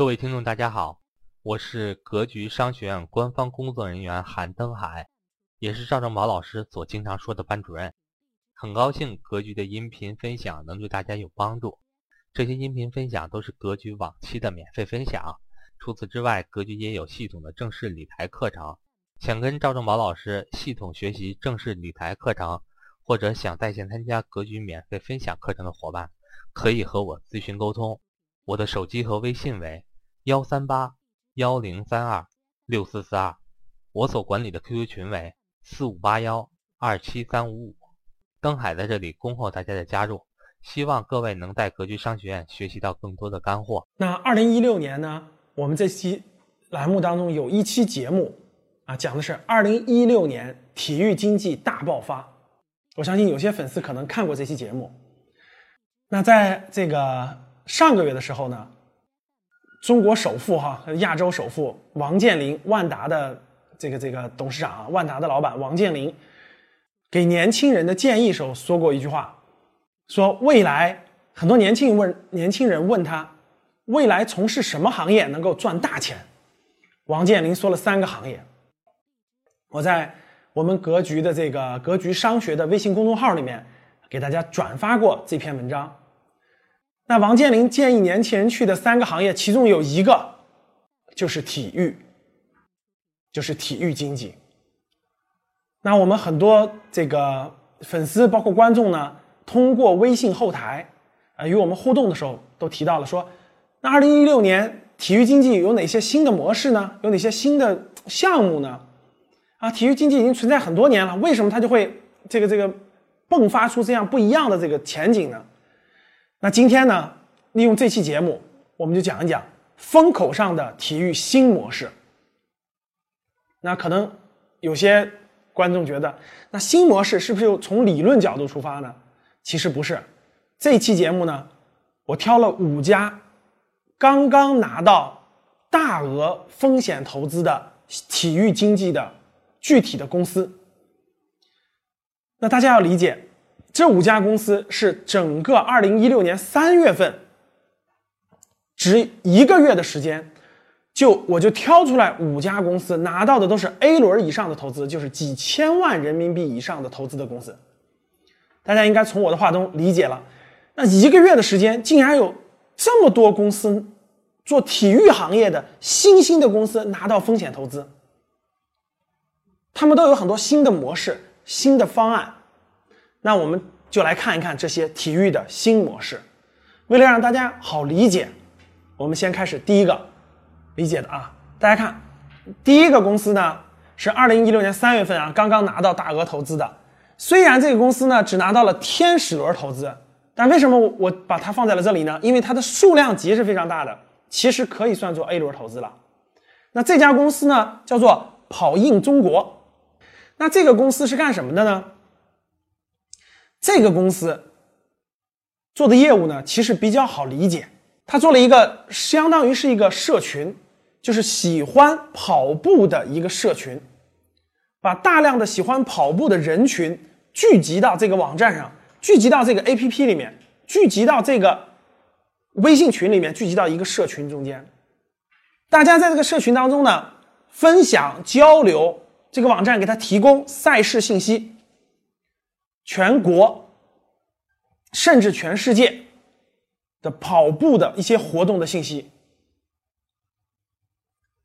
各位听众大家好，我是格局商学院官方工作人员韩登海，也是赵正宝老师所经常说的班主任。很高兴格局的音频分享能对大家有帮助。这些音频分享都是格局往期的免费分享，除此之外，格局也有系统的正式理财课程。想跟赵正宝老师系统学习正式理财课程，或者想在线参加格局免费分享课程的伙伴，可以和我咨询沟通。我的手机和微信为138-1032-6442，我所管理的 QQ 群为4581-27355。登海在这里恭候大家的加入，希望各位能在格局商学院学习到更多的干货。那2016年呢，我们这期栏目当中有一期节目啊，讲的是2016年体育经济大爆发。我相信有些粉丝可能看过这期节目。那在这个上个月的时候呢，中国首富亚洲首富王健林，万达的这个董事长啊，万达的老板王健林给年轻人的建议时候说过一句话，说未来很多年轻人问他未来从事什么行业能够赚大钱，王健林说了3个行业。我在我们格局的这个格局商学的微信公众号里面给大家转发过这篇文章。那王健林建议年轻人去的3个行业，其中有一个就是体育，就是体育经济。那我们很多这个粉丝包括观众呢，通过微信后台与我们互动的时候都提到了说，那2016年体育经济有哪些新的模式呢？有哪些新的项目呢？啊，体育经济已经存在很多年了，为什么它就会这个迸发出这样不一样的这个前景呢？那今天呢，利用这期节目，我们就讲一讲风口上的体育新模式。那可能有些观众觉得，那新模式是不是又从理论角度出发呢？其实不是。这期节目呢，我挑了5家刚刚拿到大额风险投资的体育经济的具体的公司。那大家要理解，这5家公司是整个2016年3月份只1个月的时间，我就挑出来5家公司拿到的都是 A 轮以上的投资，就是几千万人民币以上的投资的公司。大家应该从我的话中理解了，那1个月的时间竟然有这么多公司做体育行业的新兴的公司拿到风险投资，他们都有很多新的模式、新的方案。那我们就来看一看这些体育的新模式。为了让大家好理解，我们先开始第一个理解的啊。大家看，第一个公司呢是2016年3月份啊刚刚拿到大额投资的。虽然这个公司呢只拿到了天使轮投资，但为什么我把它放在了这里呢？因为它的数量级是非常大的，其实可以算作 A 轮投资了。那这家公司呢叫做跑赢中国。那这个公司是干什么的呢？这个公司做的业务呢其实比较好理解，他做了一个相当于是一个社群，就是喜欢跑步的一个社群，把大量的喜欢跑步的人群聚集到这个网站上，聚集到这个 APP 里面，聚集到这个微信群里面，聚集到一个社群中间。大家在这个社群当中呢分享交流，这个网站给他提供赛事信息，全国甚至全世界的跑步的一些活动的信息，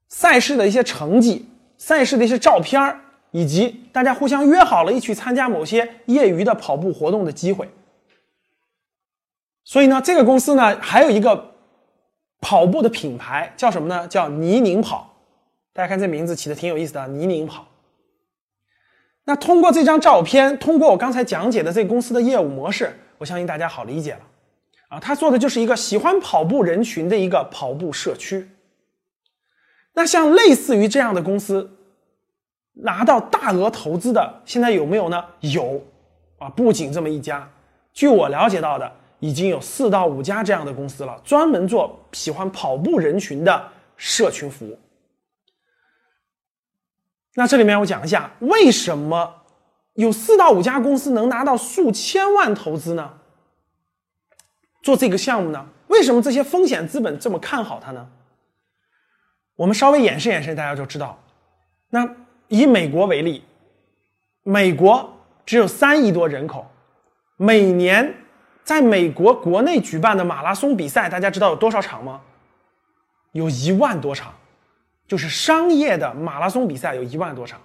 赛事的一些成绩，赛事的一些照片，以及大家互相约好了一起参加某些业余的跑步活动的机会。所以呢，这个公司呢还有一个跑步的品牌叫什么呢？叫泥泞跑。大家看这名字起的挺有意思的，泥泞跑。那通过这张照片，通过我刚才讲解的这个公司的业务模式，我相信大家好理解了啊，他做的就是一个喜欢跑步人群的一个跑步社区。那像类似于这样的公司拿到大额投资的现在有没有呢？有啊，不仅这么1家，据我了解到的已经有4到5家这样的公司了，专门做喜欢跑步人群的社群服务。那这里面我讲一下，为什么有4到5家公司能拿到数千万投资呢？做这个项目呢？为什么这些风险资本这么看好它呢？我们稍微演示演示，大家就知道。那以美国为例，美国只有3亿多人口，每年在美国国内举办的马拉松比赛，大家知道有多少场吗？有1万多场，就是商业的马拉松比赛有1万多场。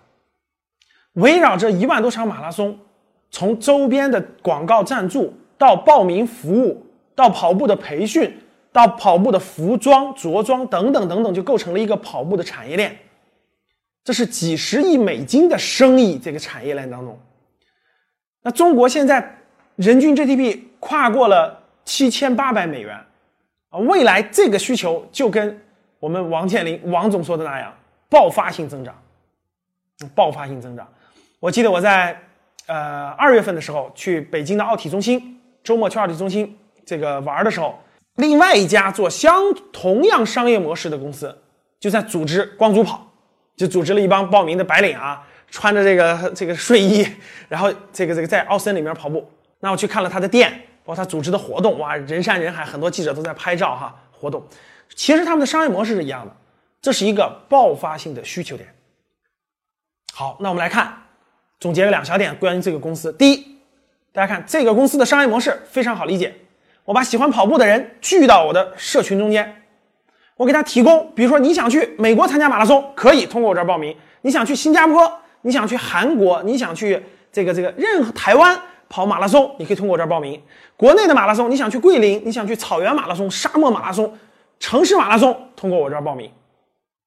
围绕着1万多场马拉松，从周边的广告赞助到报名服务，到跑步的培训，到跑步的服装、着装等等等等，就构成了一个跑步的产业链。这是几十亿美金的生意，这个产业链当中。那中国现在人均 GDP 跨过了7800美元，未来这个需求就跟我们王健林王总说的那样，爆发性增长，爆发性增长。我记得我在2月份的时候去北京的奥体中心，周末去奥体中心这个玩的时候，另外一家做同样商业模式的公司就在组织光族跑，就组织了一帮报名的白领啊，穿着这个睡衣，然后这个在奥森里面跑步。那我去看了他的店，包括他组织的活动，哇，人山人海，很多记者都在拍照哈。活动其实他们的商业模式是一样的，这是一个爆发性的需求点。好，那我们来看，总结了2小点关于这个公司。第一，大家看这个公司的商业模式非常好理解，我把喜欢跑步的人聚到我的社群中间，我给他提供，比如说你想去美国参加马拉松，可以通过我这儿报名；你想去新加坡，你想去韩国，你想去这个任何台湾跑马拉松，你可以通过我这儿报名。国内的马拉松，你想去桂林，你想去草原马拉松、沙漠马拉松、城市马拉松，通过我这儿报名，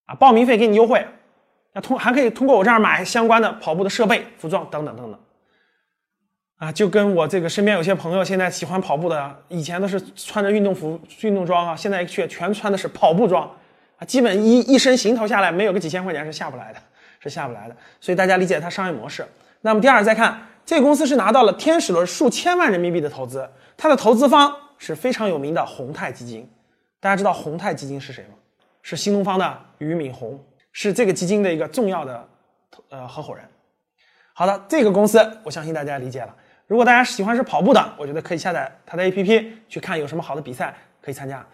啊，报名费给你优惠。那还可以通过我这儿买相关的跑步的设备、服装等等等等，啊，就跟我这个身边有些朋友现在喜欢跑步的，以前都是穿着运动装啊，现在却全穿的是跑步装，啊，基本一身行头下来没有个几千块钱是下不来的。所以大家理解它商业模式。那么第二，再看这个公司是拿到了天使轮数千万人民币的投资，它的投资方是非常有名的宏泰基金。大家知道宏泰基金是谁吗？是新东方的俞敏洪。是这个基金的一个重要的合伙人。好的，这个公司我相信大家理解了。如果大家喜欢是跑步的，我觉得可以下载它的 APP 去看有什么好的比赛可以参加。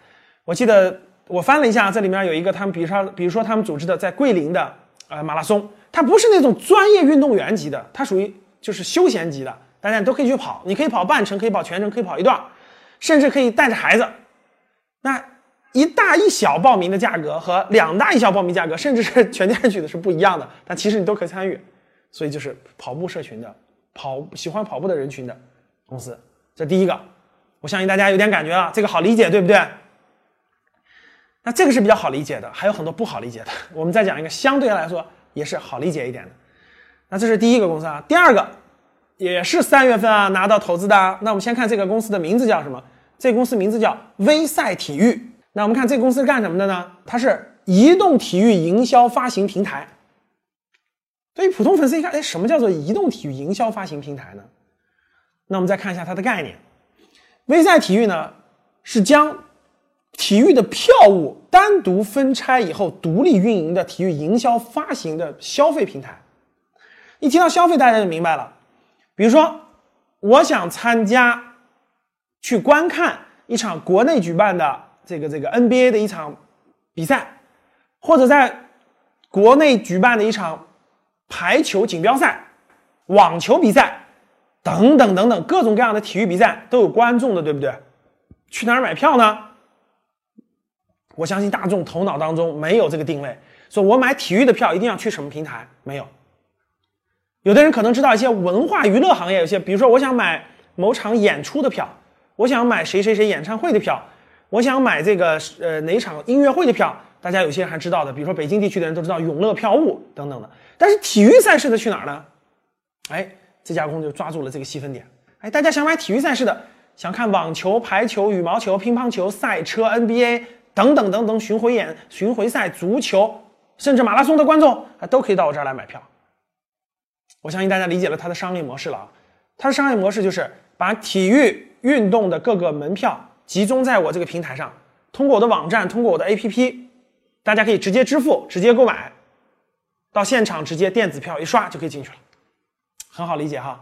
我记得我翻了一下，这里面有一个他们比如说他们组织的在桂林的马拉松，它不是那种专业运动员级的，它属于就是休闲级的，大家都可以去跑，你可以跑半程，可以跑全程，可以跑一段，甚至可以带着孩子。那1大1小报名的价格和2大1小报名价格，甚至是全家去的是不一样的，但其实你都可以参与。所以就是跑步社群的喜欢跑步的人群的公司，这第一个，我相信大家有点感觉了，这个好理解，对不对？那这个是比较好理解的，还有很多不好理解的，我们再讲一个相对来说也是好理解一点的。那这是第一个公司啊，第二个也是3月份啊拿到投资的啊。那我们先看这个公司的名字叫什么？这个公司名字叫威赛体育。那我们看这个公司是干什么的呢？它是移动体育营销发行平台。对于普通粉丝一看，什么叫做移动体育营销发行平台呢？那我们再看一下它的概念。威赛体育呢，是将体育的票务单独分拆以后独立运营的体育营销发行的消费平台。一提到消费，大家就明白了。比如说，我想参加去观看一场国内举办的这个 NBA 的一场比赛，或者在国内举办的一场排球锦标赛、网球比赛等等等等，各种各样的体育比赛都有观众的，对不对？去哪儿买票呢？我相信大众头脑当中没有这个定位，说我买体育的票一定要去什么平台，没有。有的人可能知道一些文化娱乐行业，有些比如说我想买某场演出的票，我想买谁谁谁演唱会的票，我想买这个哪场音乐会的票，大家有些人还知道的，比如说北京地区的人都知道永乐票务等等的。但是体育赛事的去哪儿呢？哎，这家公司就抓住了这个细分点。哎，大家想买体育赛事的，想看网球、排球、羽毛球、乒乓球、赛车、NBA 等等等等，巡回赛、足球，甚至马拉松的观众都可以到我这儿来买票。我相信大家理解了它的商业模式了啊。它的商业模式就是把体育运动的各个门票集中在我这个平台上，通过我的网站，通过我的 APP， 大家可以直接支付，直接购买，到现场直接电子票一刷就可以进去了，很好理解哈。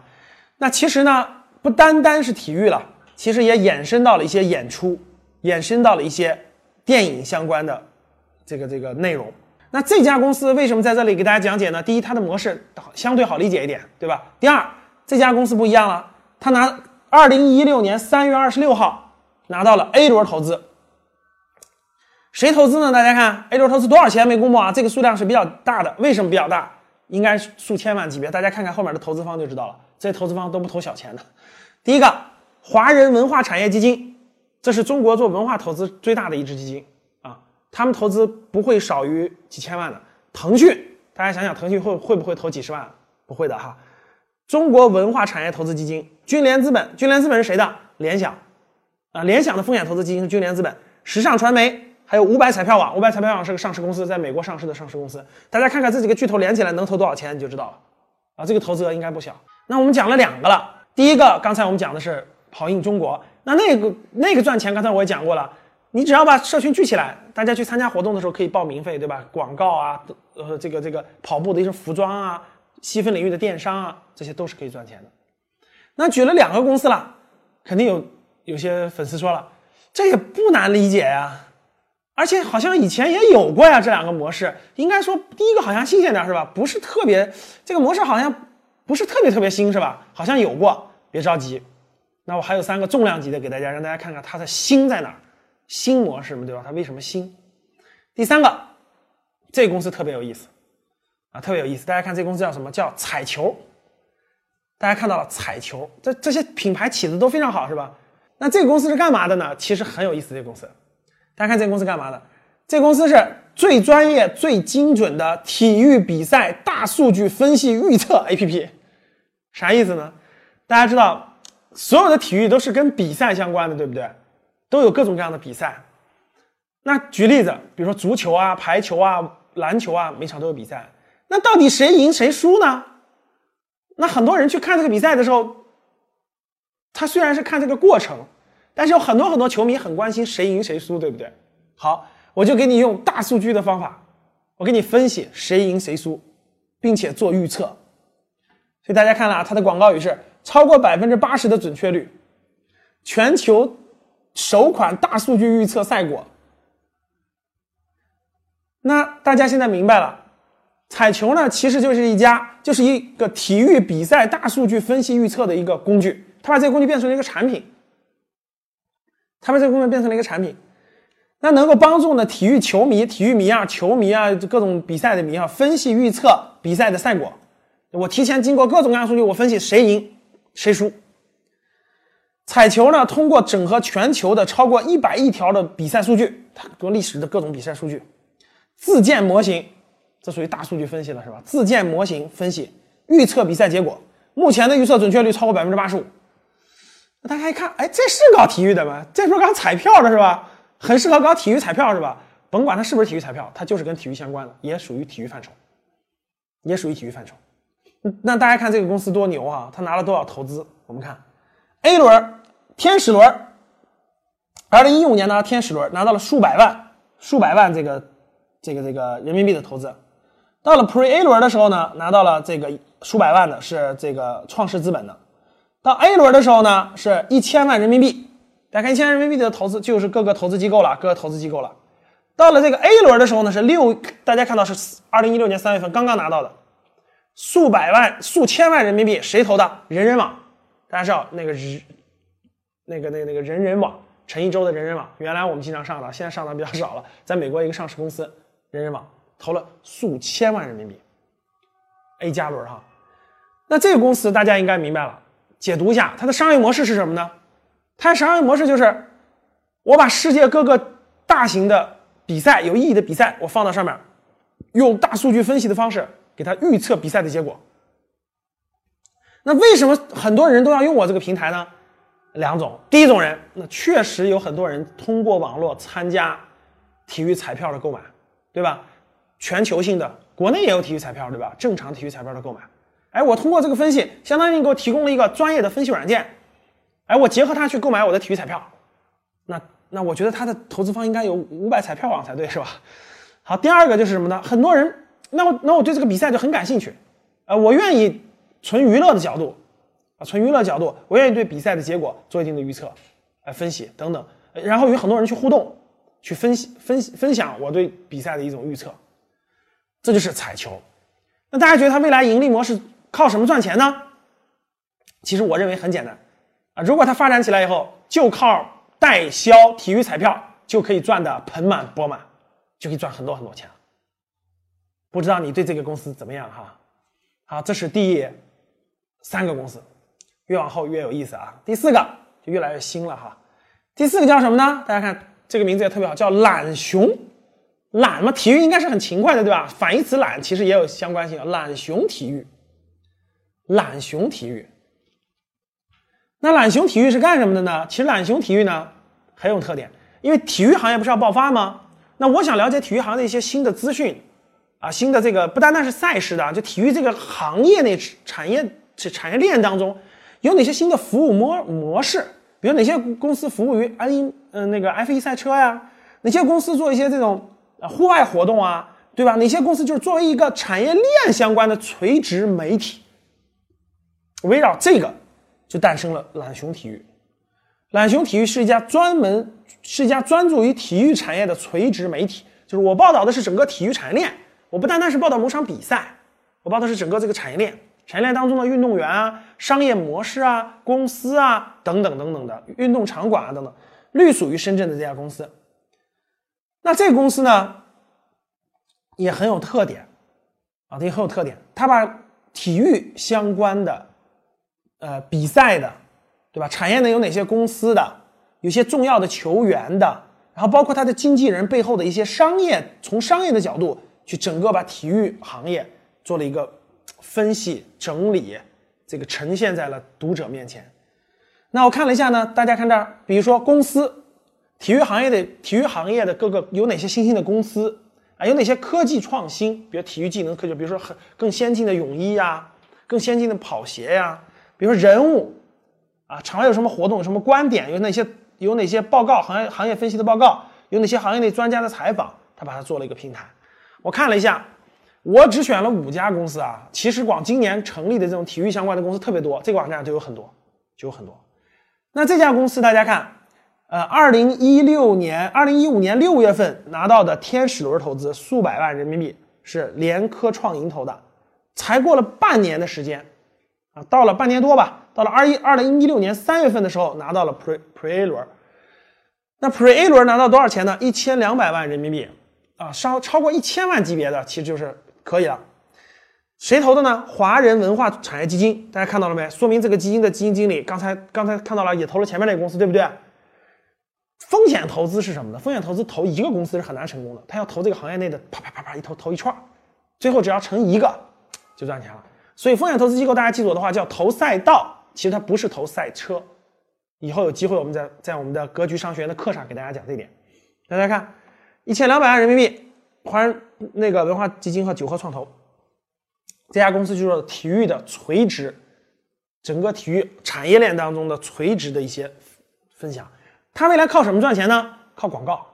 那其实呢，不单单是体育了，其实也衍生到了一些演出，衍生到了一些电影相关的这个内容。那这家公司为什么在这里给大家讲解呢？第一，它的模式相对好理解一点，对吧？第二，这家公司不一样了，它拿2016年3月26号拿到了 A 轮投资。谁投资呢？大家看 A 轮投资多少钱没公布啊？这个数量是比较大的，为什么比较大？应该是数千万级别，大家看看后面的投资方就知道了。这些投资方都不投小钱的。第一个，华人文化产业基金，这是中国做文化投资最大的一支基金啊，他们投资不会少于几千万的。腾讯，大家想想腾讯会不会投几十万？不会的哈。中国文化产业投资基金，君联资本，君联资本是谁的？联想啊，联想的风险投资基金是君联资本，时尚传媒。还有500彩票网，500彩票网是个上市公司，在美国上市的上市公司。大家看看这几个巨头连起来能投多少钱，你就知道了。啊，这个投资额应该不小。那我们讲了两个了，第一个刚才我们讲的是跑赢中国，那个赚钱，刚才我也讲过了。你只要把社群聚起来，大家去参加活动的时候可以报名费，对吧？广告啊，这个跑步的一些服装啊，细分领域的电商啊，这些都是可以赚钱的。那举了两个公司了，肯定有些粉丝说了，这也不难理解呀。而且好像以前也有过呀，这两个模式应该说第一个好像新鲜点是吧？不是特别，这个模式好像不是特别新是吧？好像有过，别着急。那我还有3个重量级的给大家，让大家看看它的新在哪儿，新模式嘛对吧？它为什么新？第3个，这个公司特别有意思啊，特别有意思。大家看这公司叫什么？叫彩球。大家看到了彩球，这些品牌起子都非常好是吧？那这个公司是干嘛的呢？其实很有意思，这个公司。大家看这公司干嘛的？这公司是最专业、最精准的体育比赛大数据分析预测 APP。啥意思呢？大家知道，所有的体育都是跟比赛相关的，对不对？都有各种各样的比赛。那举例子，比如说足球啊、排球啊、篮球啊，每场都有比赛。那到底谁赢谁输呢？那很多人去看这个比赛的时候，他虽然是看这个过程，但是有很多球迷很关心谁赢谁输，对不对？好，我就给你用大数据的方法，我给你分析谁赢谁输，并且做预测。所以大家看了啊，它的广告语是超过 80% 的准确率，全球首款大数据预测赛果。那大家现在明白了，彩球呢其实就是一个体育比赛大数据分析预测的一个工具，它把这个工具变成了一个产品。那能够帮助呢体育球迷啊各种比赛的迷啊分析预测比赛的赛果。我提前经过各种各样的数据，我分析谁赢谁输。彩球呢通过整合全球的超过100亿条的比赛数据，它和历史的各种比赛数据，自建模型，这属于大数据分析了是吧？自建模型分析预测比赛结果，目前的预测准确率超过 85%。大家一看，哎，这是搞体育的吗？这不是搞彩票的是吧？很适合搞体育彩票是吧？甭管它是不是体育彩票，它就是跟体育相关的，也属于体育范畴，那大家看这个公司多牛啊！它拿了多少投资？我们看 A 轮天使轮，2015年拿到天使轮，拿到了数百万这个人民币的投资。到了 Pre A 轮的时候呢，拿到了这个数百万的是这个创世资本的。到 A 轮的时候呢，是1000万人民币。大家看1000人民币的投资就是各个投资机构了。到了这个 A 轮的时候呢，是大家看到是2016年3月份刚刚拿到的。数千万人民币谁投的？人人网。大家知道那个人人网，陈一舟的人人网，原来我们经常上的，现在上的比较少了，在美国一个上市公司，人人网投了数千万人民币。A 加轮哈。那这个公司大家应该明白了。解读一下它的商业模式是什么呢？它的商业模式就是我把世界各个大型的比赛，有意义的比赛，我放到上面，用大数据分析的方式给它预测比赛的结果。那为什么很多人都要用我这个平台呢？两种。第一种人，那确实有很多人通过网络参加体育彩票的购买，对吧？全球性的，国内也有体育彩票，对吧？正常体育彩票的购买。哎，我通过这个分析，相当于你给我提供了一个专业的分析软件，哎，我结合它去购买我的体育彩票。那我觉得它的投资方应该有500彩票网才对，是吧？好，第二个就是什么呢？很多人，那我对这个比赛就很感兴趣，我愿意纯娱乐的角度，我愿意对比赛的结果做一定的预测，分析等等，然后有很多人去互动，去分享我对比赛的一种预测。这就是彩球。那大家觉得它未来盈利模式靠什么赚钱呢？其实我认为很简单啊，如果它发展起来以后，就靠代销体育彩票就可以赚的盆满钵满，就可以赚很多很多钱。不知道你对这个公司怎么样哈？好，这是第3个公司，越往后越有意思啊。第4个就越来越新了哈。第4个叫什么呢？大家看这个名字也特别好，叫懒熊。懒嘛，体育应该是很勤快的，对吧？反义词懒其实也有相关性，懒熊体育。懒熊体育。那懒熊体育是干什么的呢？其实懒熊体育呢很有特点，因为体育行业不是要爆发吗？那我想了解体育行业的一些新的资讯啊，新的这个不单单是赛事的啊，就体育这个行业内产业链当中有哪些新的服务模式？比如哪些公司服务于F1 赛车呀？哪些公司做一些这种户外活动啊，对吧？哪些公司就是作为一个产业链相关的垂直媒体？围绕这个就诞生了懒熊体育。懒熊体育是一家专注于体育产业的垂直媒体，就是我报道的是整个体育产业链，我不单单是报道某场比赛，我报道是整个这个产业链，产业链当中的运动员啊、商业模式啊、公司啊等等等等的运动场馆啊等等，隶属于深圳的这家公司。那这个公司呢也很有特点啊，也很有特点，它把体育相关的比赛的，对吧？产业内有哪些公司的，有些重要的球员的。然后包括他的经纪人背后的一些商业，从商业的角度去整个把体育行业做了一个分析整理，这个呈现在了读者面前。那我看了一下呢，大家看这儿，比如说公司，体育行业的各个有哪些新兴的公司啊？有哪些科技创新？比如体育技能科技，比如说更先进的泳衣啊，更先进的跑鞋呀，比如说人物啊，场外有什么活动，有什么观点，有哪些报告，行业分析的报告，有哪些行业内专家的采访，他把它做了一个平台。我看了一下，我只选了5家公司啊。其实广今年成立的这种体育相关的公司特别多，这个网站就有很多。那这家公司大家看，2015年6月份拿到的天使轮投资数百万人民币，是联科创营投的，才过了半年的时间啊，到了半年多吧。到了2016年3月份的时候拿到了 Pre-A 轮。那 Pre-A 轮拿到多少钱呢？1200万人民币啊，超过1000万级别的其实就是可以了。谁投的呢？华人文化产业基金，大家看到了没？说明这个基金的基金经理刚才看到了，也投了前面那个公司，对不对？风险投资是什么呢？风险投资投一个公司是很难成功的，他要投这个行业内的，啪啪啪啪一投一串，最后只要成一个就赚钱了。所以风险投资机构大家记住我的话叫投赛道。其实它不是投赛车，以后有机会我们在我们的格局商学院的课上给大家讲这一点。大家看，1200万人民币，华人那个文化基金和九合创投这家公司，就是体育的垂直，整个体育产业链当中的垂直的一些分享。它未来靠什么赚钱呢？靠广告，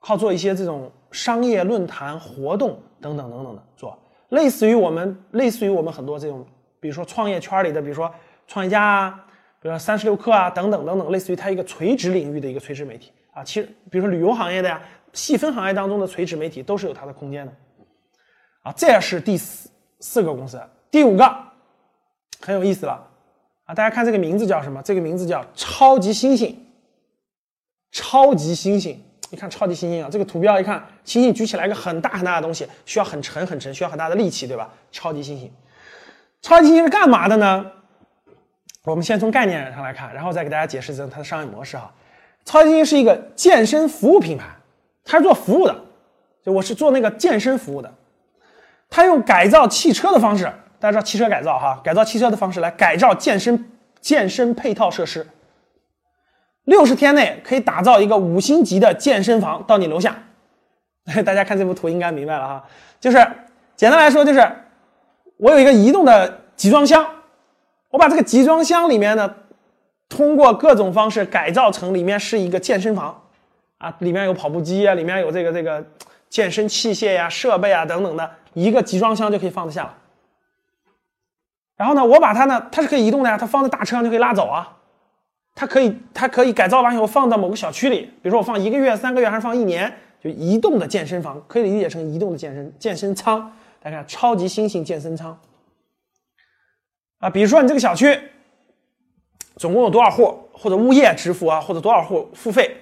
靠做一些这种商业论坛活动等等等等的做，类似于我们很多这种。比如说创业圈里的，比如说创业家啊，比如说36氪啊，等等等等，类似于它一个垂直领域的一个垂直媒体啊。其实，比如说旅游行业的呀，细分行业当中的垂直媒体都是有它的空间的啊。这也是第4个公司，第5个很有意思了啊。大家看这个名字叫什么？这个名字叫超级猩猩。超级猩猩，你看超级猩猩啊，这个图标一看，猩猩举起来一个很大很大的东西，需要很沉很沉，需要很大的力气，对吧？超级猩猩。超级猩猩是干嘛的呢？我们先从概念上来看，然后再给大家解释它的商业模式哈。超级猩猩是一个健身服务品牌，它是做服务的，就我是做那个健身服务的。它用改造汽车的方式，大家知道汽车改造哈，改造汽车的方式来改造健身配套设施。60天内可以打造一个5星级的健身房到你楼下。大家看这幅图应该明白了哈，就是简单来说就是。我有一个移动的集装箱，我把这个集装箱里面呢，通过各种方式改造成里面是一个健身房啊，里面有跑步机啊，里面有这个健身器械呀、设备啊等等的，一个集装箱就可以放得下了。然后呢，我把它呢，它是可以移动的呀，它放在大车上就可以拉走啊。它可以改造完以后放到某个小区里，比如说我放1个月、3个月，还是放1年，就移动的健身房，可以理解成移动的健身仓。大家看，超级新型健身仓啊，比如说你这个小区总共有多少户，或者物业支付啊，或者多少户付费，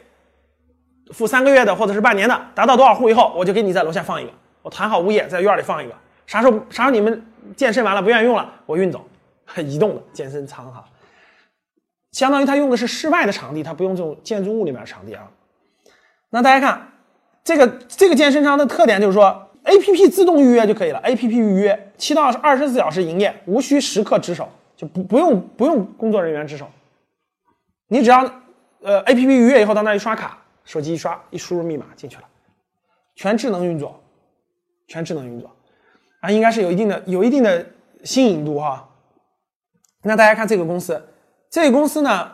付3个月的或者是半年的，达到多少户以后，我就给你在楼下放一个，我谈好物业在院里放一个，啥时候你们健身完了不愿意用了，我运走，移动的健身仓哈。相当于他用的是室外的场地，他不用这种建筑物里面的场地啊。那大家看，这个健身仓的特点就是说 ，APP 自动预约就可以了 ，APP 预约7到24小时营业，无需时刻值守，就不用工作人员值守。你只要APP 预约以后到那一刷卡，手机一刷，一输入密码进去了，全智能运作啊，应该是有一定的新颖度哈。那大家看这个公司。这个公司呢，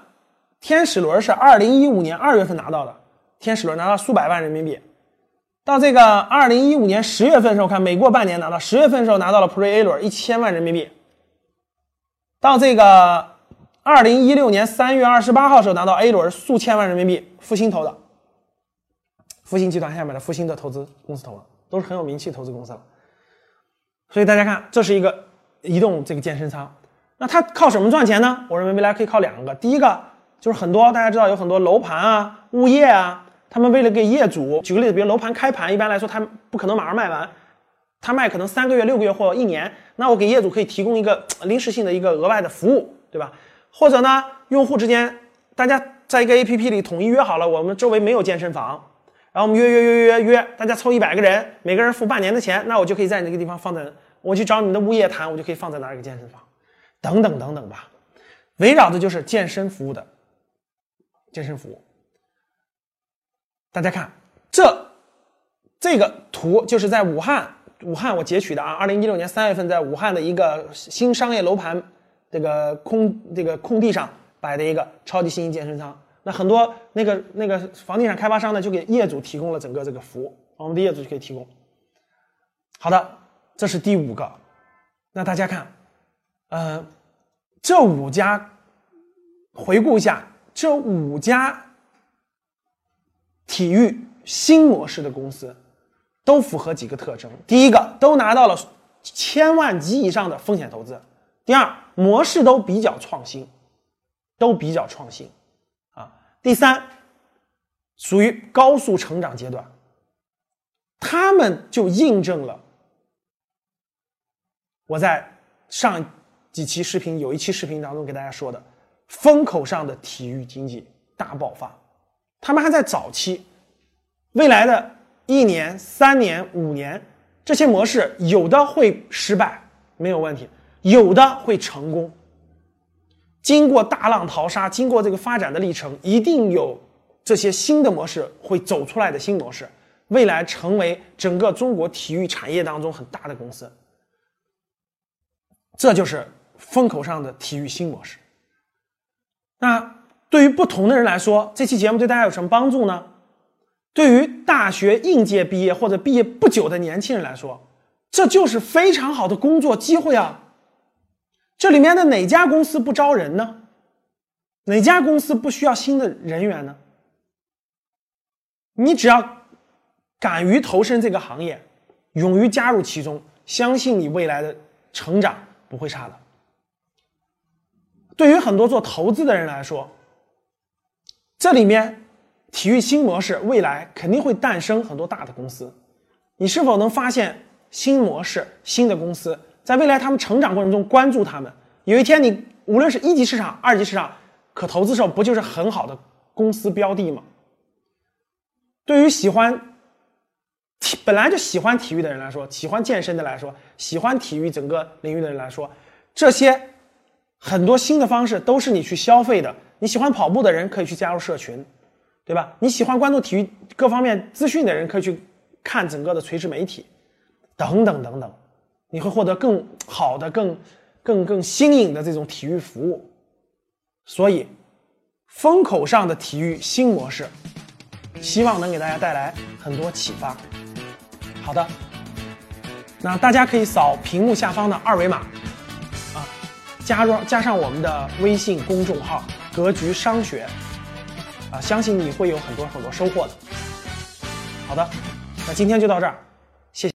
天使轮是2015年2月份拿到的，天使轮拿到数百万人民币。到这个2015年10月份的时候，看每过半年拿到，10月份的时候拿到了 Pre A 轮1000万人民币。到这个2016年3月28号的时候拿到 A 轮数千万人民币，复星投的，复星集团下面的复星的投资公司投的，都是很有名气投资公司了。所以大家看，这是一个移动这个健身仓。那它靠什么赚钱呢？我认为未来可以靠2个。第一个就是很多大家知道有很多楼盘啊、物业啊，他们为了给业主，举个例子，比如楼盘开盘，一般来说他不可能马上卖完，他卖可能3个月、6个月或1年。那我给业主可以提供一个临时性的一个额外的服务，对吧？或者呢，用户之间大家在一个 APP 里统一约好了，我们周围没有健身房，然后我们约，大家凑100个人，每个人付半年的钱，那我就可以在你那个地方放在，我去找你的物业谈，我就可以放在哪一个健身房。等等等等吧，围绕的就是健身服务。大家看这个图，就是在武汉我截取的啊，2016年3月份在武汉的一个新商业楼盘这个空地上摆的一个超级新型健身仓。那很多那个房地产开发商呢，就给业主提供了整个这个服务，我们的业主就可以提供。好的，这是第5个。那大家看。这5家，回顾一下这5家体育新模式的公司，都符合几个特征。第一个，都拿到了1000万级以上的风险投资。第二，模式都比较创新啊。第三，属于高速成长阶段，他们就印证了我在上几期视频，有一期视频当中给大家说的风口上的体育经济大爆发，他们还在早期，未来的1年、3年、5年，这些模式有的会失败，没有问题，有的会成功。经过大浪淘沙，经过这个发展的历程，一定有这些新的模式会走出来的新模式，未来成为整个中国体育产业当中很大的公司。这就是风口上的体育新模式。那对于不同的人来说，这期节目对大家有什么帮助呢？对于大学应届毕业或者毕业不久的年轻人来说，这就是非常好的工作机会啊！这里面的哪家公司不招人呢？哪家公司不需要新的人员呢？你只要敢于投身这个行业，勇于加入其中，相信你未来的成长不会差的。对于很多做投资的人来说，这里面体育新模式未来肯定会诞生很多大的公司，你是否能发现新模式、新的公司，在未来他们成长过程中关注他们，有一天你无论是1级市场、2级市场可投资时候，不就是很好的公司标的吗？对于本来就喜欢体育的人来说，喜欢健身的来说，喜欢体育整个领域的人来说，这些很多新的方式都是你去消费的。你喜欢跑步的人可以去加入社群，对吧？你喜欢关注体育各方面资讯的人可以去看整个的垂直媒体，等等等等，你会获得更好的、更新颖的这种体育服务。所以，风口上的体育新模式，希望能给大家带来很多启发。好的，那大家可以扫屏幕下方的二维码啊，加上我们的微信公众号格局商学啊，相信你会有很多收获的。好的，那今天就到这儿。